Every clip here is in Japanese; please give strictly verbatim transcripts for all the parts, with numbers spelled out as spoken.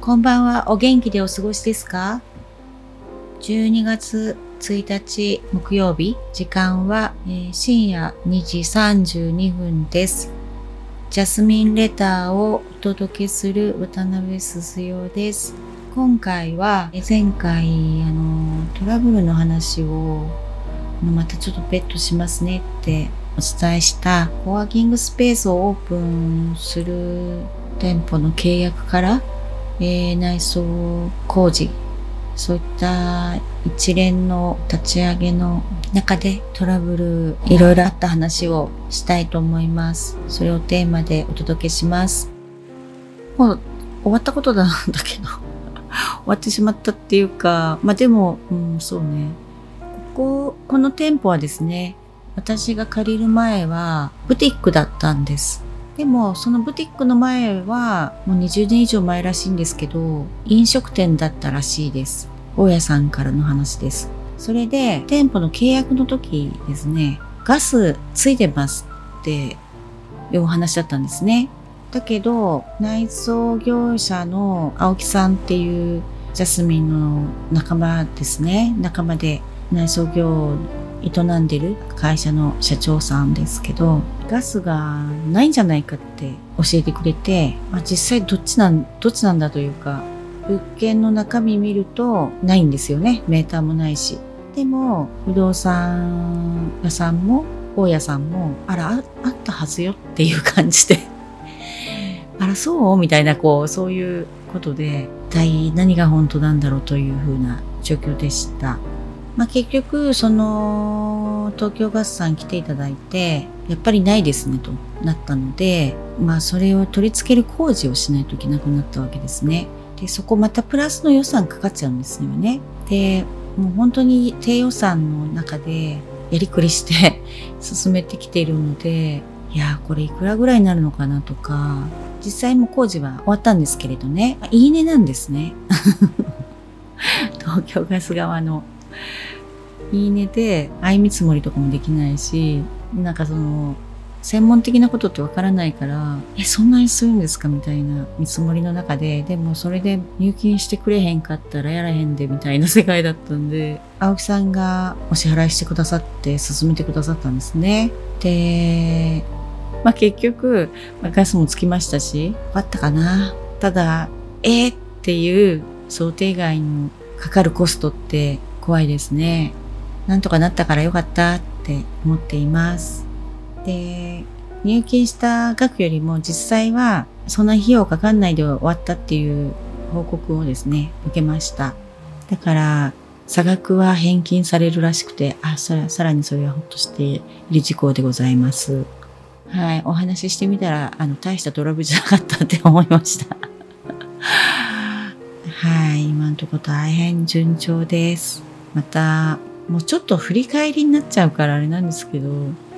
こんばんは。お元気でお過ごしですか？じゅうにがつついたち木曜日、時間は、えー、深夜にじさんじゅうにふんです。ジャスミンレターをお届けする渡辺鈴代です。今回は前回あのトラブルの話をまたちょっと別途しますねってお伝えしたコワーキングスペースをオープンする店舗の契約から、えー、内装工事、そういった一連の立ち上げの中でトラブルいろいろあった話をしたいと思います。それをテーマでお届けします。もう終わったことなんだけど終わってしまったっていうか、まあでも、うん、そうね、こここの店舗はですね、私が借りる前はブティックだったんです。でもそのブティックの前はもうにじゅうねんいじょうまえらしいんですけど、飲食店だったらしいです。大家さんからの話です。それで店舗の契約の時ですね、ガスついてますっていうお話だったんですね。だけど内装業者の青木さんっていうジャスミンの仲間ですね、仲間で内装業営んでる会社の社長さんですけど、ガスがないんじゃないかって教えてくれて、まあ、実際どっちなん、どっちなんだというか、物件の中身見るとないんですよね。メーターもないし。でも不動産屋さんも大家さんもあら あ, あったはずよっていう感じであらそうみたいな、こうそういうことで一体何が本当なんだろうというふうな状況でした。まあ、結局その東京ガスさん来ていただいて、やっぱりないですねとなったので、まあそれを取り付ける工事をしないといけなくなったわけですね。でそこまたプラスの予算かかっちゃうんですよね。でもう本当に低予算の中でやりくりして進めてきているので、いやこれいくらぐらいになるのかなとか、実際も工事は終わったんですけれどね、いいねなんですね東京ガス側のいいねで相見積もりとかもできないし、なんかその専門的なことってわからないから、えそんなにするんですかみたいな見積もりの中で、でもそれで入金してくれへんかったらやらへんでみたいな世界だったんで、青木さんがお支払いしてくださって進めてくださったんですね。で、まあ、結局ガスもつきましたし、分かったかな。ただえー、っていう想定外のかかるコストって怖いですね。なんとかなったからよかったって思っています。で、入金した額よりも実際はそんな費用かかんないで終わったっていう報告をですね、受けました。だから差額は返金されるらしくて、あ、さら、さらにそれはほっとしている事項でございます。はい、お話ししてみたらあの大したトラブルじゃなかったって思いました。はい、今のところ大変順調です。またもうちょっと振り返りになっちゃうからあれなんですけど、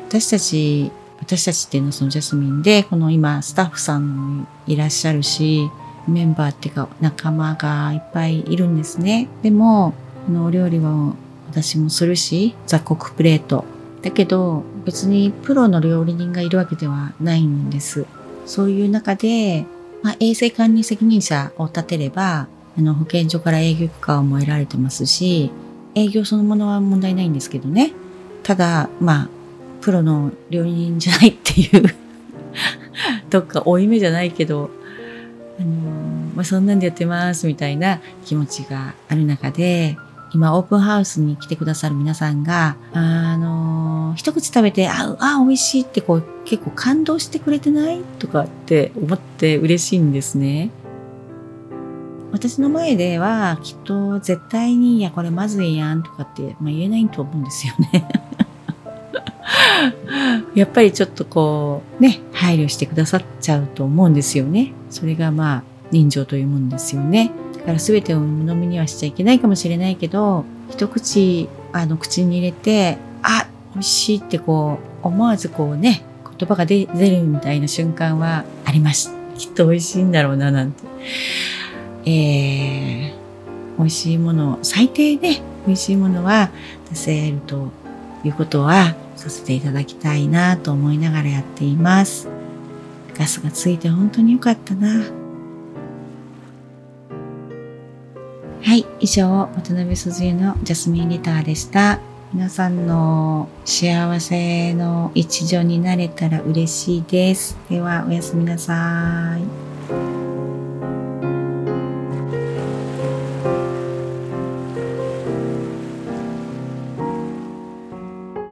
私たち私たちっていうのはそのジャスミンでこの今スタッフさんもいらっしゃるし、メンバーっていうか仲間がいっぱいいるんですね。でもこのお料理は私もするし、雑穀プレートだけど別にプロの料理人がいるわけではないんです。そういう中で、まあ、衛生管理責任者を立てればあの保健所から営業許可も得られてますし、営業そのものは問題ないんですけどね。ただ、まあ、プロの料理人じゃないっていう、どっか負い目じゃないけど、あのー、まあ、そんなんでやってますみたいな気持ちがある中で、今オープンハウスに来てくださる皆さんが、あのー、一口食べて、あ、あ、美味しいってこう、結構感動してくれてないとかって思って嬉しいんですね。私の前ではきっと絶対に、いやこれまずいやんとかって、まあ、言えないと思うんですよねやっぱりちょっとこうね、配慮してくださっちゃうと思うんですよね。それがまあ人情というもんですよね。だから全てを鵜呑みにはしちゃいけないかもしれないけど、一口あの口に入れて、あ、美味しいってこう思わずこうね、言葉が出るみたいな瞬間はありました。きっと美味しいんだろうななんて。えー、美味しいものを最低ね、美味しいものは出せるということはさせていただきたいなと思いながらやっています。ガスがついて本当に良かったな。はい、以上渡辺鈴江のジャスミンリターでした。皆さんの幸せの一助になれたら嬉しいです。ではおやすみなさい。